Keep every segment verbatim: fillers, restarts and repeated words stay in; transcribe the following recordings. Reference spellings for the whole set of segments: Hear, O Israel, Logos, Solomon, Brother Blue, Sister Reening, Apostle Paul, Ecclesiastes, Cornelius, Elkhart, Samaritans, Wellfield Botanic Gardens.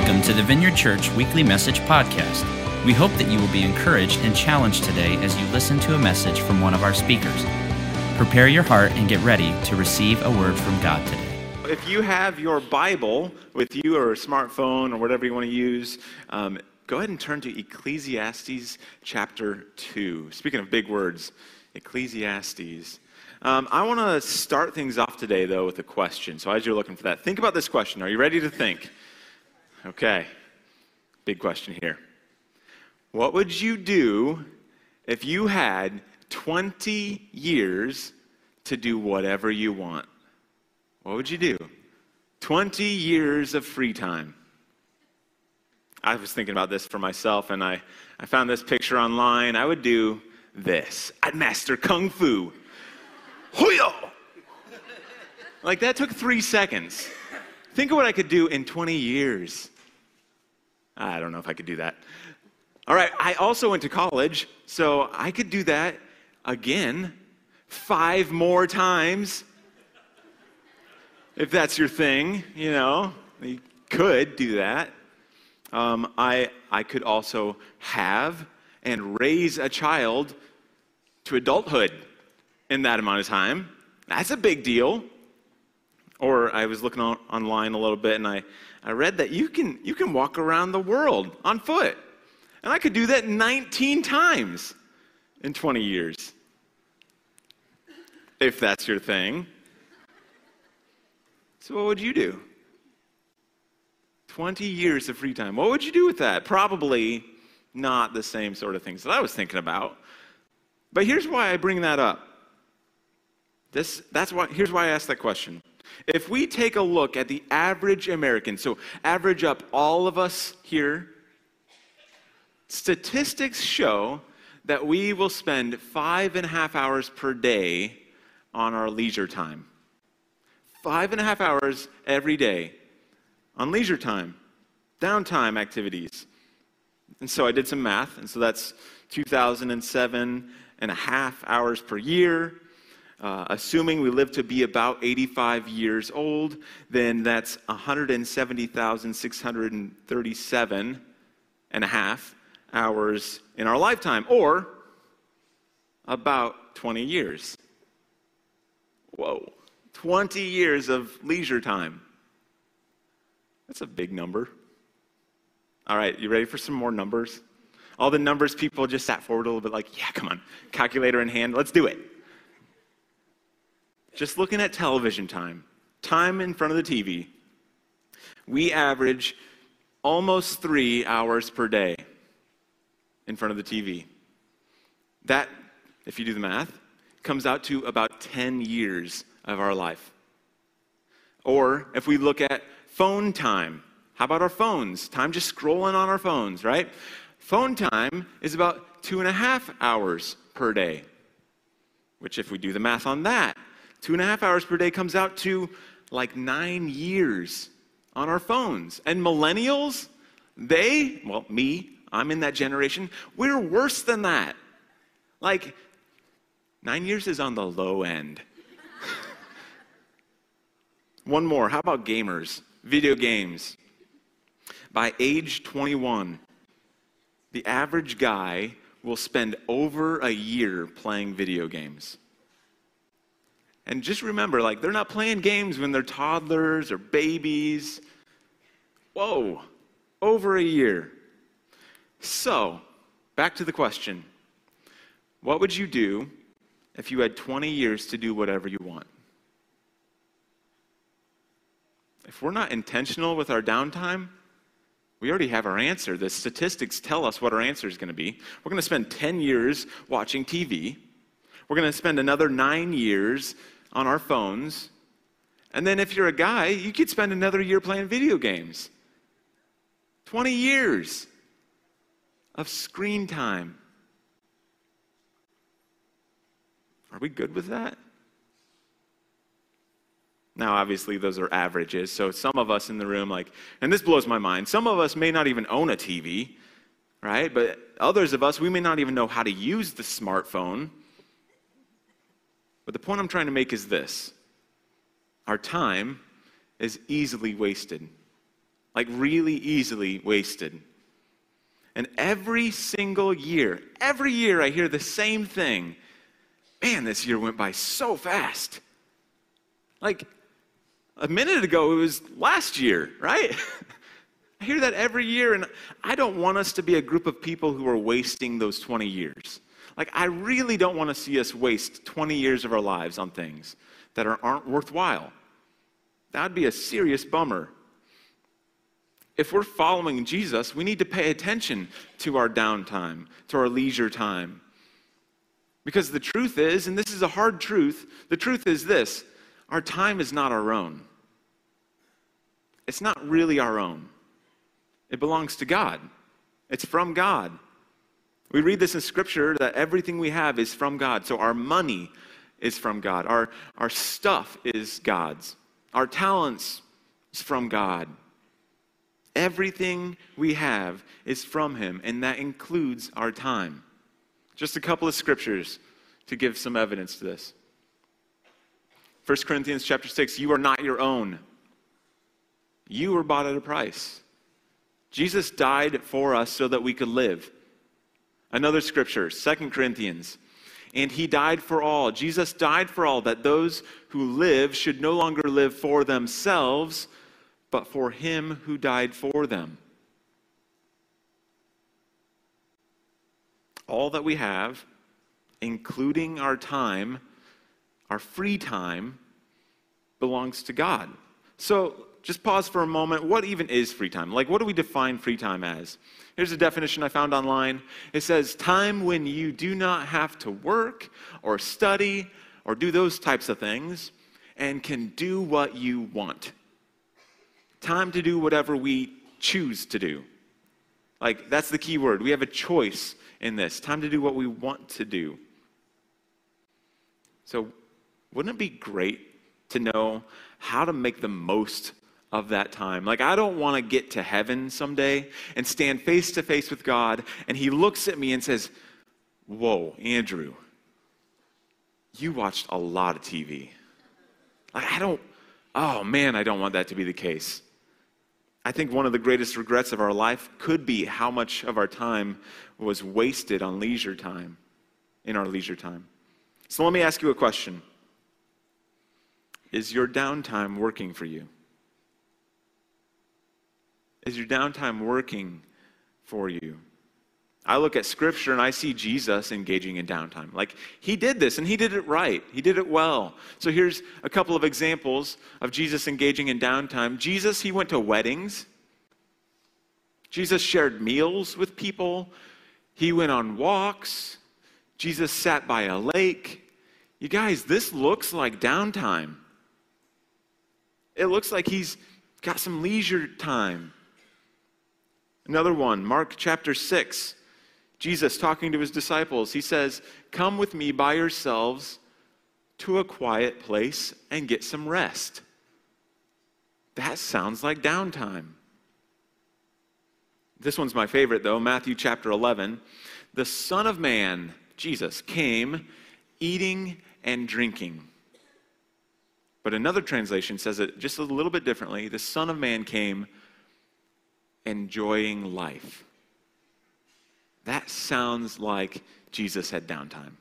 Welcome to the Vineyard Church Weekly Message Podcast. We hope that you will be encouraged and challenged today as you listen to a message from one of our speakers. Prepare your heart and get ready to receive a word from God today. If you have your Bible with you or a smartphone or whatever you want to use, um, go ahead and turn to Ecclesiastes chapter two. Speaking of big words, Ecclesiastes. Um, I want to start things off today, though, with a question. So as you're looking for that, think about this question. Are you ready to think? Okay, big question here. What would you do if you had twenty years to do whatever you want? What would you do? twenty years of free time. I was thinking about this for myself, and I, I found this picture online. I would do this. I'd master Kung Fu. Hoo-yo! Like, that took three seconds. Think of what I could do in twenty years. I don't know if I could do that. All right, I also went to college, so I could do that again five more times. If that's your thing, you know, you could do that. Um, I, I could also have and raise a child to adulthood in that amount of time. That's a big deal. Or I was looking on, online a little bit, and I, I read that you can you can walk around the world on foot. And I could do that nineteen times in twenty years, if that's your thing. So what would you do? twenty years of free time. What would you do with that? Probably not the same sort of things that I was thinking about. But here's why I bring that up. This, that's why, here's why I asked that question. If we take a look at the average American, so average up all of us here, statistics show that we will spend five and a half hours per day on our leisure time. Five and a half hours every day on leisure time, downtime activities. And so I did some math, and so that's two thousand seven and a half hours per year. Uh, assuming we live to be about eighty-five years old, then that's one hundred seventy thousand six hundred thirty-seven and a half hours in our lifetime, or about twenty years. Whoa, twenty years of leisure time. That's a big number. All right, you ready for some more numbers? All the numbers people just sat forward a little bit like, yeah, come on, calculator in hand, let's do it. Just looking at television time, time in front of the T V, we average almost three hours per day in front of the T V. That, if you do the math, comes out to about ten years of our life. Or if we look at phone time, how about our phones? Time just scrolling on our phones, right? Phone time is about two and a half hours per day, which if we do the math on that, Two and a half hours per day comes out to like nine years on our phones. And millennials, they, well, me, I'm in that generation, we're worse than that. Like, nine years is on the low end. One more. How about gamers? Video games. By age twenty-one, the average guy will spend over a year playing video games. And just remember, like, they're not playing games when they're toddlers or babies. Whoa, over a year. So, back to the question. What would you do if you had twenty years to do whatever you want? If we're not intentional with our downtime, we already have our answer. The statistics tell us what our answer is going to be. We're going to spend ten years watching T V. We're going to spend another nine years on our phones. And then if you're a guy, you could spend another year playing video games. twenty years of screen time. Are we good with that? Now, obviously, those are averages. So some of us in the room, like, and this blows my mind, some of us may not even own a T V, right? But others of us, we may not even know how to use the smartphone. But the point I'm trying to make is this. Our time is easily wasted. like really easily wasted. And every single year, every year I hear the same thing. Man, this year went by so fast. Like a minute ago, it was last year, right? I hear that every year, and I don't want us to be a group of people who are wasting those twenty years. Like, I really don't want to see us waste twenty years of our lives on things that are, aren't worthwhile. That'd be a serious bummer. If we're following Jesus, we need to pay attention to our downtime, to our leisure time. Because the truth is, and this is a hard truth, the truth is this: our time is not our own. It's not really our own. It belongs to God. It's from God. We read this in Scripture that everything we have is from God. So our money is from God. Our, our stuff is God's. Our talents is from God. Everything we have is from Him, and that includes our time. Just a couple of scriptures to give some evidence to this. First Corinthians chapter six, you are not your own. You were bought at a price. Jesus died for us so that we could live. Another scripture, Second Corinthians. And he died for all. Jesus died for all, that those who live should no longer live for themselves, but for him who died for them. All that we have, including our time, our free time, belongs to God. So just pause for a moment. What even is free time? Like, what do we define free time as? Here's a definition I found online. It says, time when you do not have to work or study or do those types of things and can do what you want. Time to do whatever we choose to do. Like, that's the key word. We have a choice in this. Time to do what we want to do. So wouldn't it be great to know how to make the most of that time? Like, I don't want to get to heaven someday and stand face to face with God, and he looks at me and says, whoa, Andrew, you watched a lot of T V. Like, I don't, oh man, I don't want that to be the case. I think one of the greatest regrets of our life could be how much of our time was wasted on leisure time, in our leisure time. So let me ask you a question. Is your downtime working for you? Is your downtime working for you? I look at Scripture and I see Jesus engaging in downtime. Like, he did this, and he did it right. He did it well. So here's a couple of examples of Jesus engaging in downtime. Jesus, he went to weddings. Jesus shared meals with people. He went on walks. Jesus sat by a lake. You guys, this looks like downtime. It looks like he's got some leisure time. Another one, Mark chapter six. Jesus talking to his disciples. He says, come with me by yourselves to a quiet place and get some rest. That sounds like downtime. This one's my favorite, though, Matthew chapter eleven. The Son of Man, Jesus, came eating and drinking. But another translation says it just a little bit differently. The Son of Man came enjoying life. That sounds like Jesus had downtime.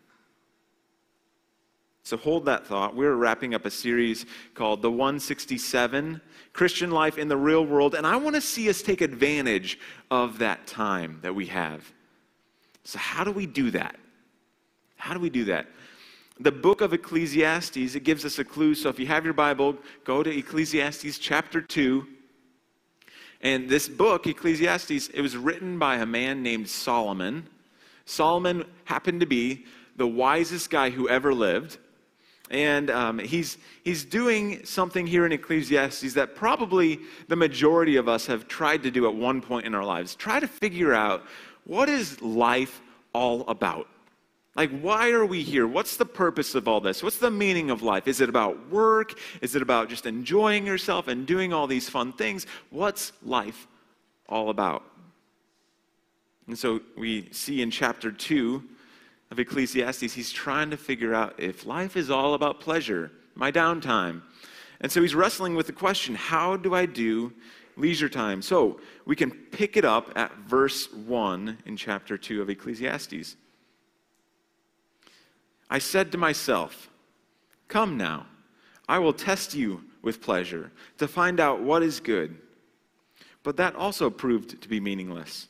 So hold that thought. We're wrapping up a series called The one sixty-seven, Christian Life in the Real World, and I want to see us take advantage of that time that we have. So how do we do that? How do we do that? The book of Ecclesiastes, it gives us a clue. So if you have your Bible, go to Ecclesiastes chapter two. And this book, Ecclesiastes, it was written by a man named Solomon. Solomon happened to be the wisest guy who ever lived. And um, he's, he's doing something here in Ecclesiastes that probably the majority of us have tried to do at one point in our lives. Try to figure out, what is life all about? Like, why are we here? What's the purpose of all this? What's the meaning of life? Is it about work? Is it about just enjoying yourself and doing all these fun things? What's life all about? And so we see in chapter two of Ecclesiastes, he's trying to figure out if life is all about pleasure, my downtime. And so he's wrestling with the question, how do I do leisure time. So we can pick it up at verse one in chapter two of Ecclesiastes. I said to myself, come now, I will test you with pleasure to find out what is good. But that also proved to be meaningless.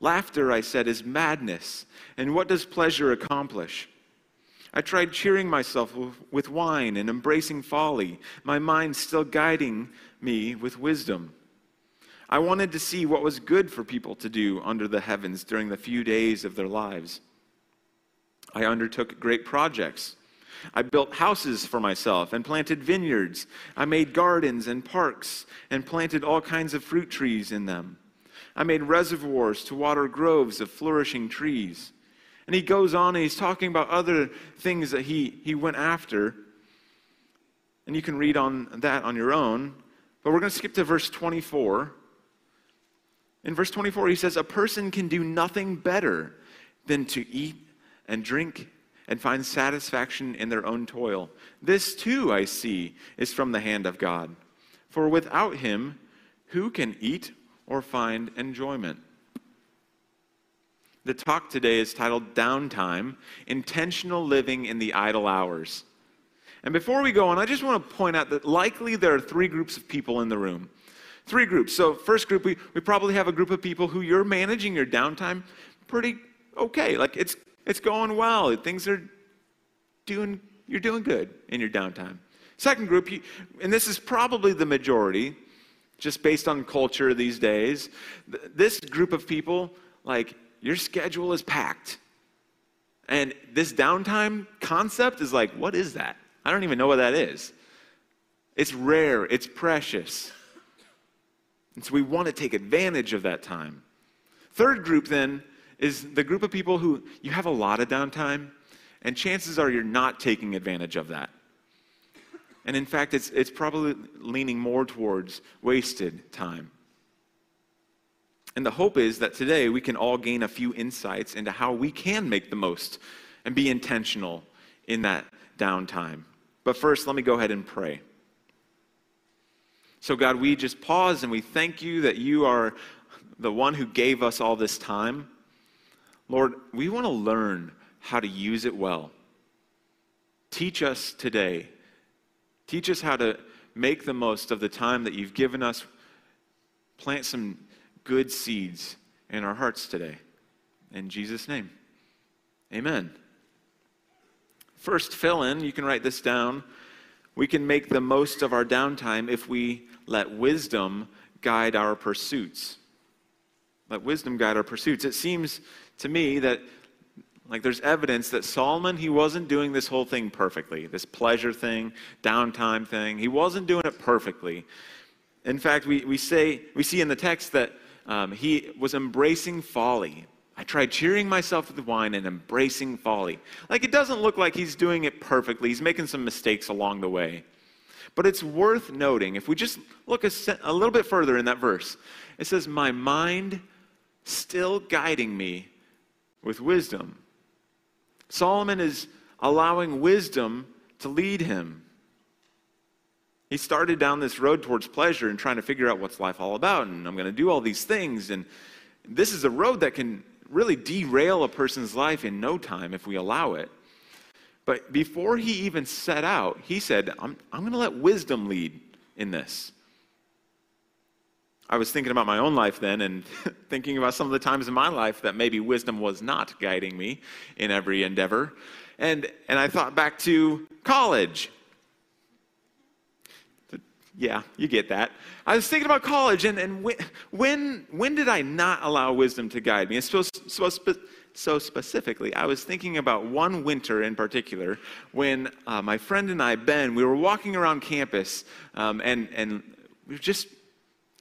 Laughter, I said, is madness. And what does pleasure accomplish? I tried cheering myself with wine and embracing folly, my mind still guiding me with wisdom. I wanted to see what was good for people to do under the heavens during the few days of their lives. I undertook great projects. I built houses for myself and planted vineyards. I made gardens and parks and planted all kinds of fruit trees in them. I made reservoirs to water groves of flourishing trees. And he goes on and he's talking about other things that he, he went after. And you can read on that on your own. But we're going to skip to verse twenty-four. In verse twenty-four, he says, a person can do nothing better than to eat and drink and find satisfaction in their own toil. This too, I see, is from the hand of God. For without him, who can eat or find enjoyment? The talk today is titled Downtime, Intentional Living in the Idle Hours. And before we go on, I just want to point out that likely there are three groups of people in the room. Three groups. So first group, we, we probably have a group of people who you're managing your downtime pretty okay. Like it's It's going well. Things are doing, you're doing good in your downtime. Second group, you, and this is probably the majority, just based on culture these days, th- this group of people, like, your schedule is packed. And this downtime concept is like, what is that? I don't even know what that is. It's rare. It's precious. And so we want to take advantage of that time. Third group, then, is the group of people who you have a lot of downtime, and chances are you're not taking advantage of that. And in fact, it's, it's probably leaning more towards wasted time. And the hope is that today we can all gain a few insights into how we can make the most and be intentional in that downtime. But first, let me go ahead and pray. So God, we just pause and we thank you that you are the one who gave us all this time. Lord, we want to learn how to use it well. Teach us today. Teach us how to make the most of the time that you've given us. Plant some good seeds in our hearts today. In Jesus' name, amen. First fill-in, you can write this down. We can make the most of our downtime if we let wisdom guide our pursuits. Let wisdom guide our pursuits. It seems to me that, like, there's evidence that Solomon, he wasn't doing this whole thing perfectly, this pleasure thing, downtime thing. He wasn't doing it perfectly. In fact, we, we, say, we see in the text that um, he was embracing folly. I tried cheering myself with wine and embracing folly. Like, it doesn't look like he's doing it perfectly. He's making some mistakes along the way. But it's worth noting, if we just look a, a little bit further in that verse, it says, my mind still guiding me with wisdom. Solomon is allowing wisdom to lead him. He started down this road towards pleasure and trying to figure out what's life all about, and I'm going to do all these things. And this is a road that can really derail a person's life in no time if we allow it. But before he even set out, he said, I'm, I'm going to let wisdom lead in this. I was thinking about my own life then and thinking about some of the times in my life that maybe wisdom was not guiding me in every endeavor. And and I thought back to college. Yeah, you get that. I was thinking about college and, and when, when when did I not allow wisdom to guide me? And so, so, so specifically, I was thinking about one winter in particular when uh, my friend and I, Ben, we were walking around campus um, and, and we were just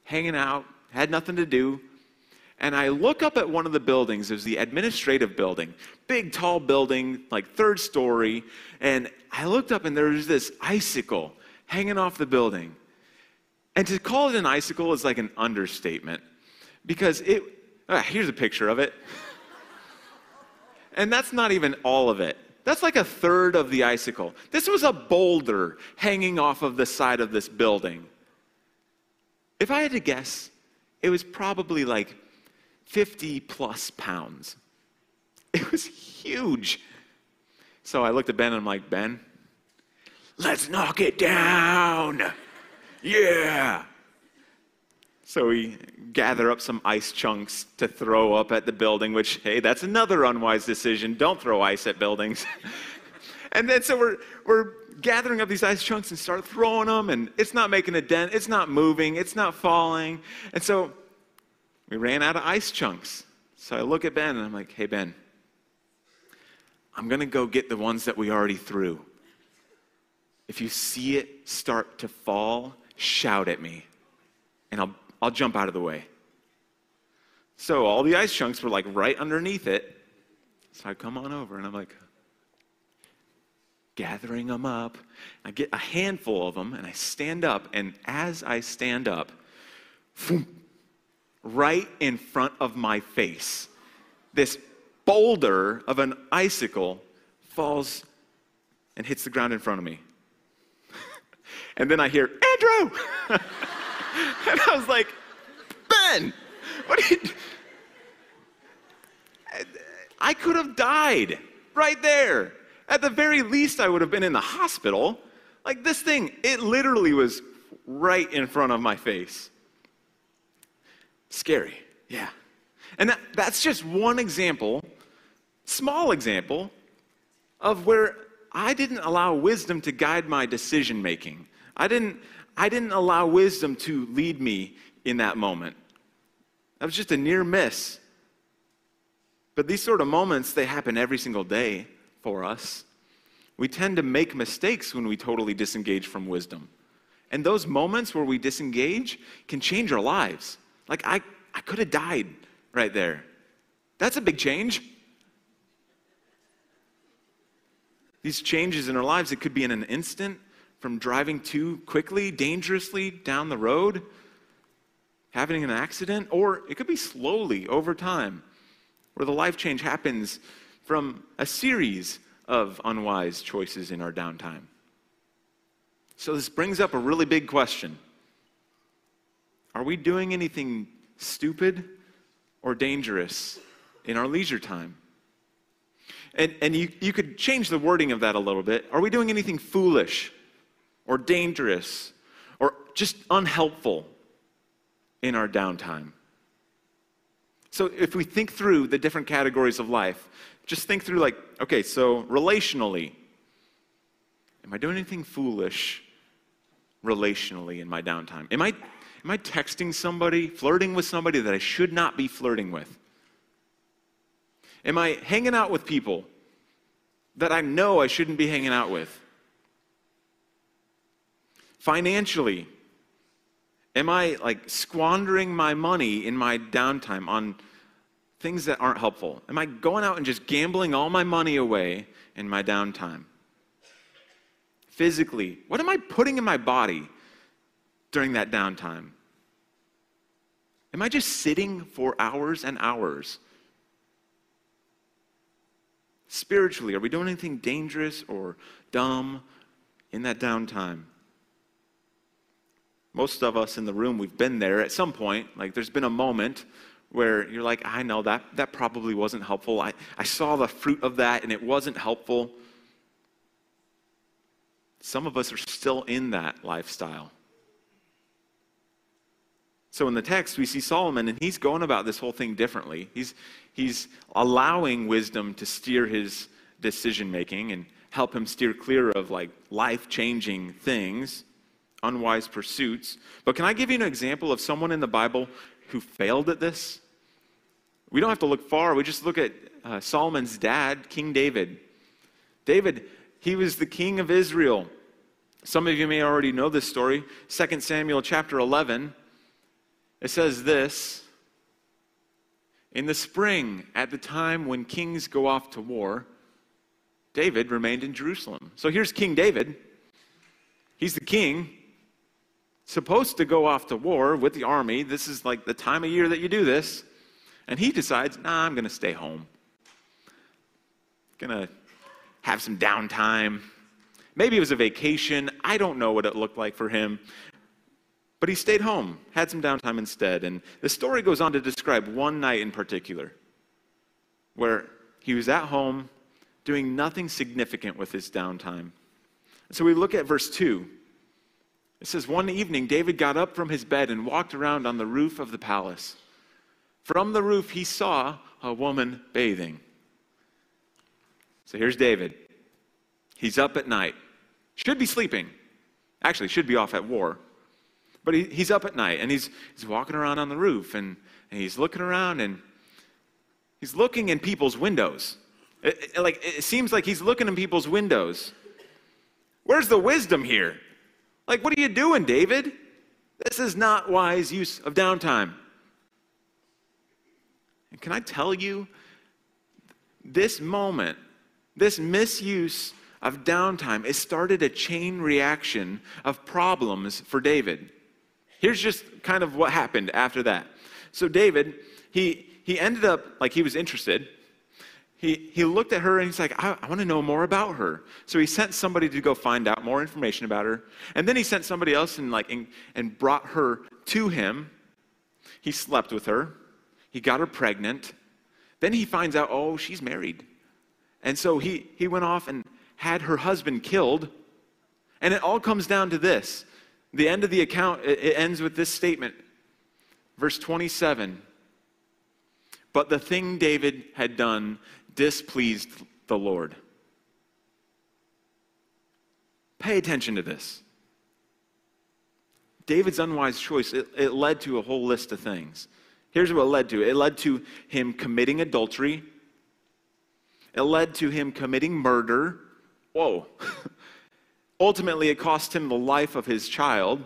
hanging out, had nothing to do, and I look up at one of the buildings. It was the administrative building, big, tall building, like third story, and I looked up, and there was this icicle hanging off the building. And to call it an icicle is like an understatement, because it, ah, here's a picture of it, and that's not even all of it. That's like a third of the icicle. This was a boulder hanging off of the side of this building. If I had to guess, it was probably like fifty plus pounds. It was huge. So I looked at Ben and I'm like, Ben, let's knock it down. Yeah. So we gather up some ice chunks to throw up at the building, which, hey, that's another unwise decision. Don't throw ice at buildings. And then so we're, we're gathering up these ice chunks and start throwing them, and it's not making a dent. It's not moving. It's not falling. And so we ran out of ice chunks. So I look at Ben, and I'm like, hey, Ben, I'm going to go get the ones that we already threw. If you see it start to fall, shout at me, and I'll I'll jump out of the way. So all the ice chunks were like right underneath it. So I come on over and I'm like gathering them up. I get a handful of them and I stand up, and as I stand up, right in front of my face, this boulder of an icicle falls and hits the ground in front of me. And then I hear, Andrew! And I was like, Ben, what are you do? I could have died right there. At the very least, I would have been in the hospital. Like this thing, it literally was right in front of my face. Scary, yeah. And that, that's just one example, small example, of where I didn't allow wisdom to guide my decision making. I didn't, I didn't allow wisdom to lead me in that moment. That was just a near miss. But these sort of moments, they happen every single day for us. We tend to make mistakes when we totally disengage from wisdom. And those moments where we disengage can change our lives. Like, I, I could have died right there. That's a big change. These changes in our lives, it could be in an instant, from driving too quickly, dangerously down the road, having an accident, or it could be slowly over time, where the life change happens from a series of unwise choices in our downtime. So this brings up a really big question. Are we doing anything stupid or dangerous in our leisure time? And, and you, you could change the wording of that a little bit. Are we doing anything foolish or dangerous, or just unhelpful in our downtime? So if we think through the different categories of life, just think through like, okay, so relationally, am I doing anything foolish relationally in my downtime? Am I, am I texting somebody, flirting with somebody that I should not be flirting with? Am I hanging out with people that I know I shouldn't be hanging out with? Financially, am I like squandering my money in my downtime on things that aren't helpful? Am I going out and just gambling all my money away in my downtime? Physically, what am I putting in my body during that downtime? Am I just sitting for hours and hours? Spiritually, are we doing anything dangerous or dumb in that downtime? Most of us in the room, we've been there at some point. Like, there's been a moment where you're like, I know that, that probably wasn't helpful. I, I saw the fruit of that, and it wasn't helpful. Some of us are still in that lifestyle. So in the text, we see Solomon, and he's going about this whole thing differently. He's, he's allowing wisdom to steer his decision-making and help him steer clear of, like, life-changing things, unwise pursuits. But can I give you an example of someone in the Bible who failed at this? We don't have to look far. We just look at uh, Solomon's dad, King David. David, he was the king of Israel. Some of you may already know this story. Second Samuel chapter eleven, it says this: in the spring, at the time when kings go off to war, David remained in Jerusalem. So here's King David. He's the king, supposed to go off to war with the army. This is like the time of year that you do this. And he decides, nah, I'm going to stay home. Going to have some downtime. Maybe it was a vacation. I don't know what it looked like for him. But he stayed home, had some downtime instead, and the story goes on to describe one night in particular where he was at home doing nothing significant with his downtime. So we look at verse two. It says, "One evening, David got up from his bed and walked around on the roof of the palace. From the roof, he saw a woman bathing." So here's David. He's up at night. Should be sleeping. Actually, should be off at war. But he, he's up at night, and he's, he's walking around on the roof, and, and he's looking around, and he's looking in people's windows. It, it, like, it seems like he's looking in people's windows. Where's the wisdom here? Like, what are you doing, David? This is not wise use of downtime. And can I tell you, this moment, this misuse of downtime, it started a chain reaction of problems for David. Here's just kind of what happened after that. So David, he he ended up, like he was interested. He he looked at her and he's like, I, I want to know more about her. So he sent somebody to go find out more information about her. And then he sent somebody else and like and, and brought her to him. He slept with her. He got her pregnant. Then he finds out, oh, she's married. And so he, he went off and had her husband killed. And it all comes down to this. The end of the account, it ends with this statement. Verse twenty-seven. "But the thing David had done displeased the Lord." Pay attention to this. David's unwise choice, it, it led to a whole list of things. Here's what it led to. It led to him committing adultery. It led to him committing murder. Whoa. Ultimately, it cost him the life of his child.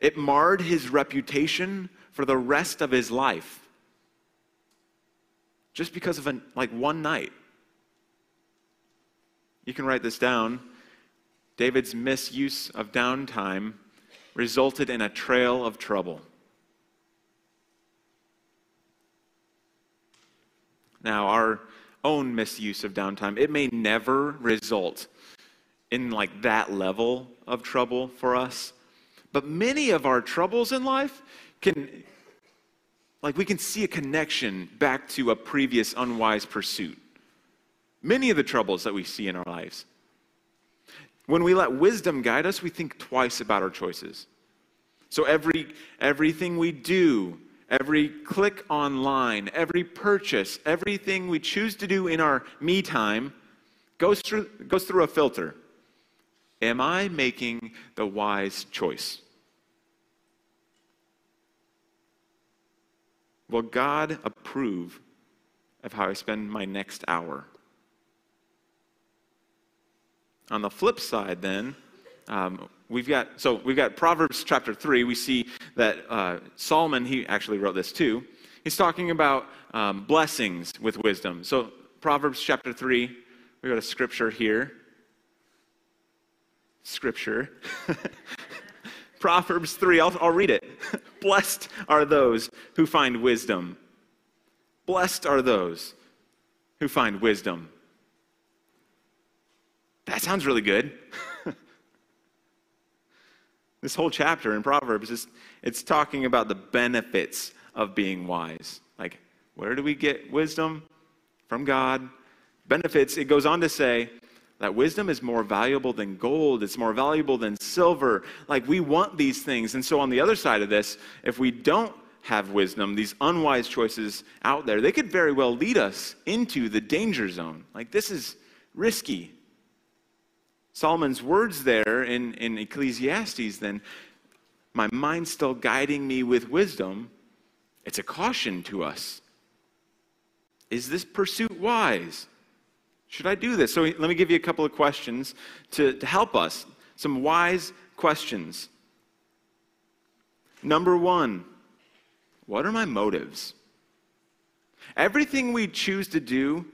It marred his reputation for the rest of his life. Just because of an, like one night. You can write this down. David's misuse of downtime resulted in a trail of trouble. Now, our own misuse of downtime, it may never result in like that level of trouble for us. But many of our troubles in life can, like we can see a connection back to a previous unwise pursuit. Many of the troubles that we see in our lives. When we let wisdom guide us, we think twice about our choices. So every everything we do, every click online, every purchase, everything we choose to do in our me time goes through, goes through a filter. Am I making the wise choice? Will God approve of how I spend my next hour? On the flip side, then, um, we've got so we've got Proverbs chapter three. We see that uh, Solomon, he actually wrote this too. He's talking about um, blessings with wisdom. So Proverbs chapter three. We go to Scripture here. Scripture. Proverbs three, I'll, I'll read it. "Blessed are those who find wisdom." Blessed are those who find wisdom. That sounds really good. This whole chapter in Proverbs, is, it's talking about the benefits of being wise. Like, where do we get wisdom? From God. Benefits, it goes on to say, that wisdom is more valuable than gold. It's more valuable than silver. Like, we want these things. And so on the other side of this, if we don't have wisdom, these unwise choices out there, they could very well lead us into the danger zone. Like, this is risky. Solomon's words there in, in Ecclesiastes then, "My mind's still guiding me with wisdom." It's a caution to us. Is this pursuit wise? Should I do this? So let me give you a couple of questions to, to help us. Some wise questions. Number one, what are my motives? Everything we choose to do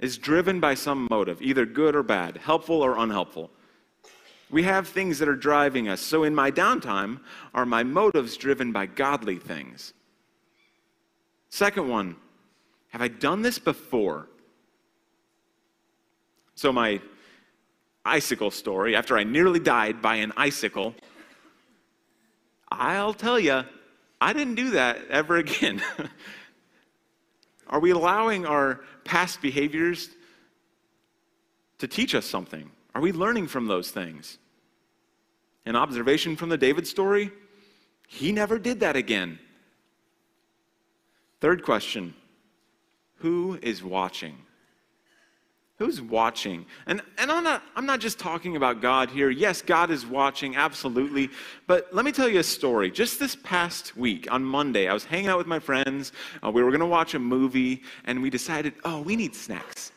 is driven by some motive, either good or bad, helpful or unhelpful. We have things that are driving us. So in my downtime, are my motives driven by godly things? Second one, have I done this before? So my icicle story, after I nearly died by an icicle, I'll tell you, I didn't do that ever again. Are we allowing our past behaviors to teach us something? Are we learning from those things? An observation from the David story, he never did that again. Third question, who is watching? Who's watching? And, and I'm not, I'm not just talking about God here. Yes, God is watching, absolutely. But let me tell you a story. Just this past week, on Monday, I was hanging out with my friends. Uh, we were going to watch a movie, and we decided, oh, we need snacks.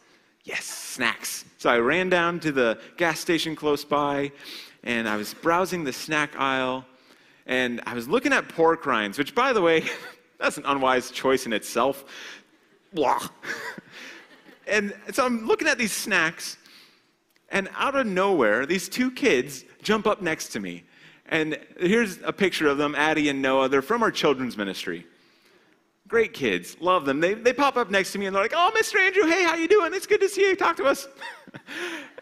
Yes, snacks. So I ran down to the gas station close by, and I was browsing the snack aisle, and I was looking at pork rinds, which, by the way, that's an unwise choice in itself. Blah. And so I'm looking at these snacks, and out of nowhere, these two kids jump up next to me. And here's a picture of them, Addie and Noah. They're from our children's ministry. Great kids. Love them. They, they pop up next to me, and they're like, oh, Mister Andrew, hey, how you doing? It's good to see you. Talk to us.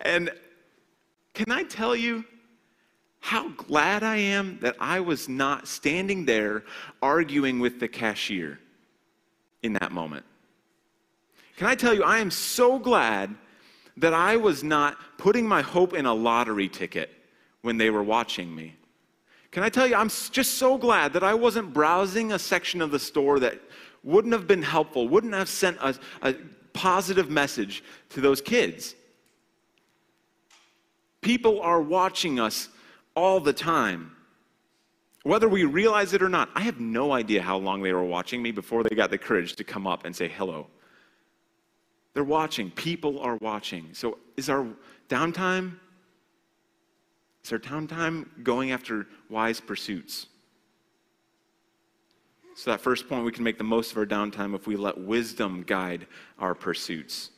And can I tell you how glad I am that I was not standing there arguing with the cashier in that moment? Can I tell you, I am so glad that I was not putting my hope in a lottery ticket when they were watching me. Can I tell you, I'm just so glad that I wasn't browsing a section of the store that wouldn't have been helpful, wouldn't have sent a, a positive message to those kids. People are watching us all the time, whether we realize it or not. I have no idea how long they were watching me before they got the courage to come up and say hello. They're watching. People are watching. So is our downtime, is our downtime going after wise pursuits? So that first point, we can make the most of our downtime if we let wisdom guide our pursuits.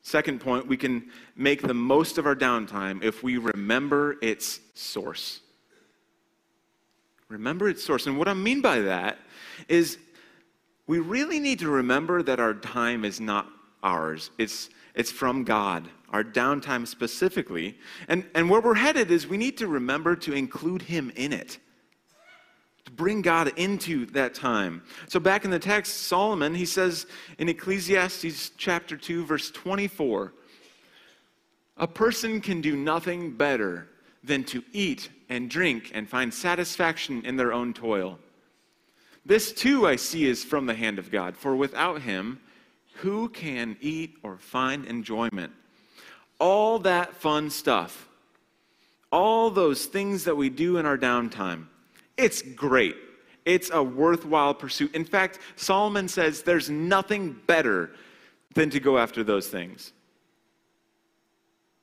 Second point, we can make the most of our downtime if we remember its source. Remember its source. And what I mean by that is, we really need to remember that our time is not ours. It's, it's from God, our downtime specifically. And, and where we're headed is we need to remember to include him in it, to bring God into that time. So back in the text, Solomon, he says in Ecclesiastes chapter two, verse twenty-four, a person can do nothing better than to eat and drink and find satisfaction in their own toil. This too I see is from the hand of God, for without him, who can eat or find enjoyment? All that fun stuff, all those things that we do in our downtime, it's great. It's a worthwhile pursuit. In fact, Solomon says there's nothing better than to go after those things.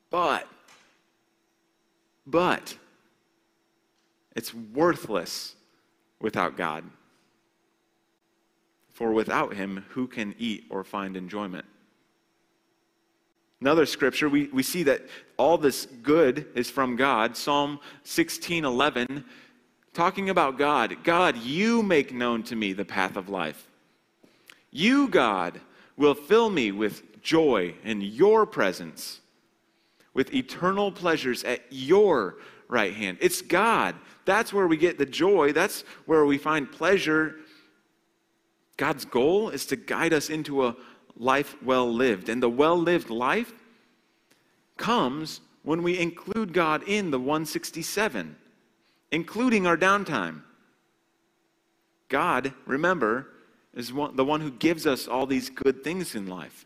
But, but, it's worthless without God. For without him, who can eat or find enjoyment? Another scripture, we, we see that all this good is from God. Psalm sixteen eleven, talking about God. God, you make known to me the path of life. You, God, will fill me with joy in your presence, with eternal pleasures at your right hand. It's God. That's where we get the joy. That's where we find pleasure. God's goal is to guide us into a life well lived. And the well lived life comes when we include God in the one sixty-seven, including our downtime. God, remember, is one, the one who gives us all these good things in life.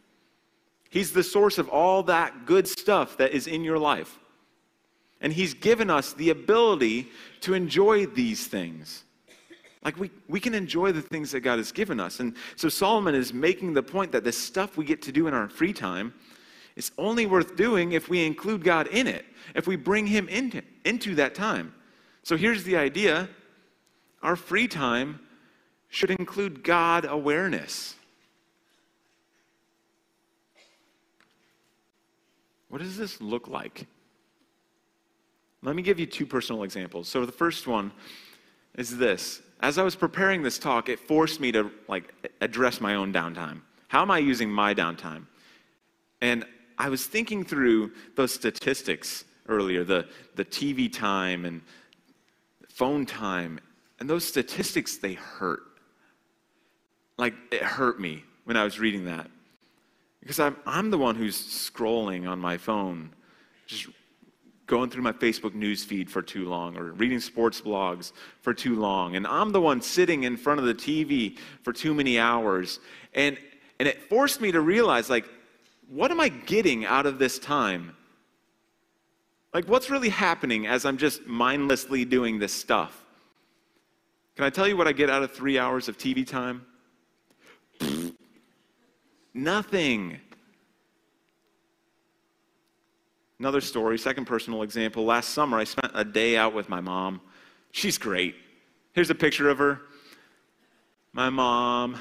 He's the source of all that good stuff that is in your life. And he's given us the ability to enjoy these things. Like, we, we can enjoy the things that God has given us. And so Solomon is making the point that the stuff we get to do in our free time is only worth doing if we include God in it, if we bring him into, into that time. So here's the idea. Our free time should include God awareness. What does this look like? Let me give you two personal examples. So the first one is this. As I was preparing this talk, it forced me to like address my own downtime. How am I using my downtime? And I was thinking through those statistics earlier, the, the T V time and phone time, and those statistics, they hurt. Like, it hurt me when I was reading that. Because I'm, I'm the one who's scrolling on my phone, just going through my Facebook news feed for too long, or reading sports blogs for too long. And I'm the one sitting in front of the T V for too many hours. And, and it forced me to realize, like, what am I getting out of this time? Like, what's really happening as I'm just mindlessly doing this stuff? Can I tell you what I get out of three hours of T V time? Nothing. Another story, second personal example. Last summer, I spent a day out with my mom. She's great. Here's a picture of her. My mom.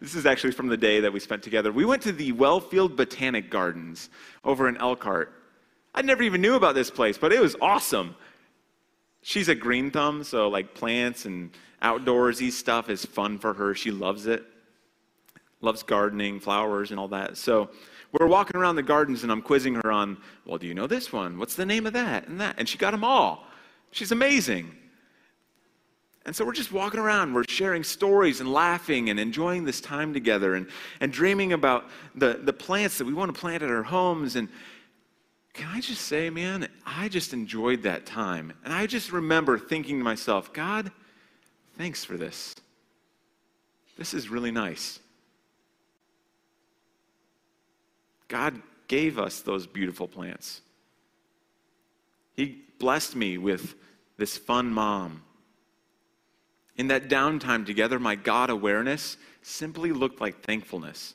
This is actually from the day that we spent together. We went to the Wellfield Botanic Gardens over in Elkhart. I never even knew about this place, but it was awesome. She's a green thumb, so like plants and outdoorsy stuff is fun for her. She loves it. Loves gardening, flowers, and all that. So we're walking around the gardens, and I'm quizzing her on, well, do you know this one? What's the name of that and that? And she got them all. She's amazing. And so we're just walking around. We're sharing stories and laughing and enjoying this time together and, and dreaming about the, the plants that we want to plant at our homes. And can I just say, man, I just enjoyed that time. And I just remember thinking to myself, God, thanks for this. This is really nice. God gave us those beautiful plants. He blessed me with this fun mom. In that downtime together, my God awareness simply looked like thankfulness.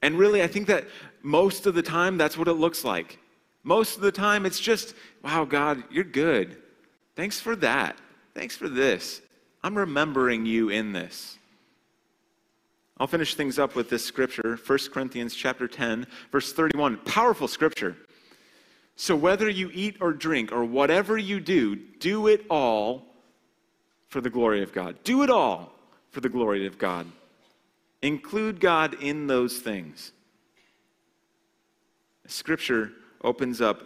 And really, I think that most of the time, that's what it looks like. Most of the time, it's just, wow, God, you're good. Thanks for that. Thanks for this. I'm remembering you in this. I'll finish things up with this scripture, First Corinthians chapter ten, verse thirty-one. Powerful scripture. So whether you eat or drink or whatever you do, do it all for the glory of God. Do it all for the glory of God. Include God in those things. Scripture opens up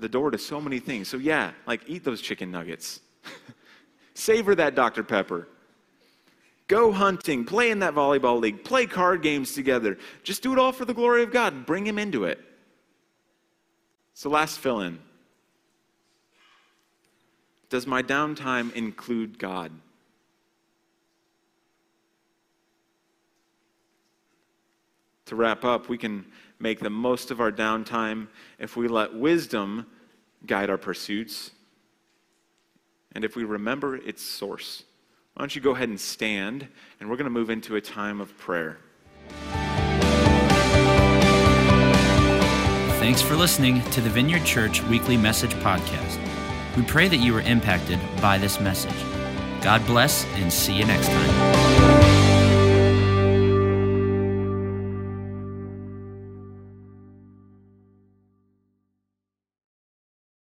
the door to so many things. So yeah, like eat those chicken nuggets. Savor that Doctor Pepper. Go hunting, play in that volleyball league, play card games together. Just do it all for the glory of God. Bring him into it. So last fill-in. Does my downtime include God? To wrap up, we can make the most of our downtime if we let wisdom guide our pursuits and if we remember its source. Why don't you go ahead and stand, and we're going to move into a time of prayer. Thanks for listening to the Vineyard Church Weekly Message Podcast. We pray that you were impacted by this message. God bless, and see you next time.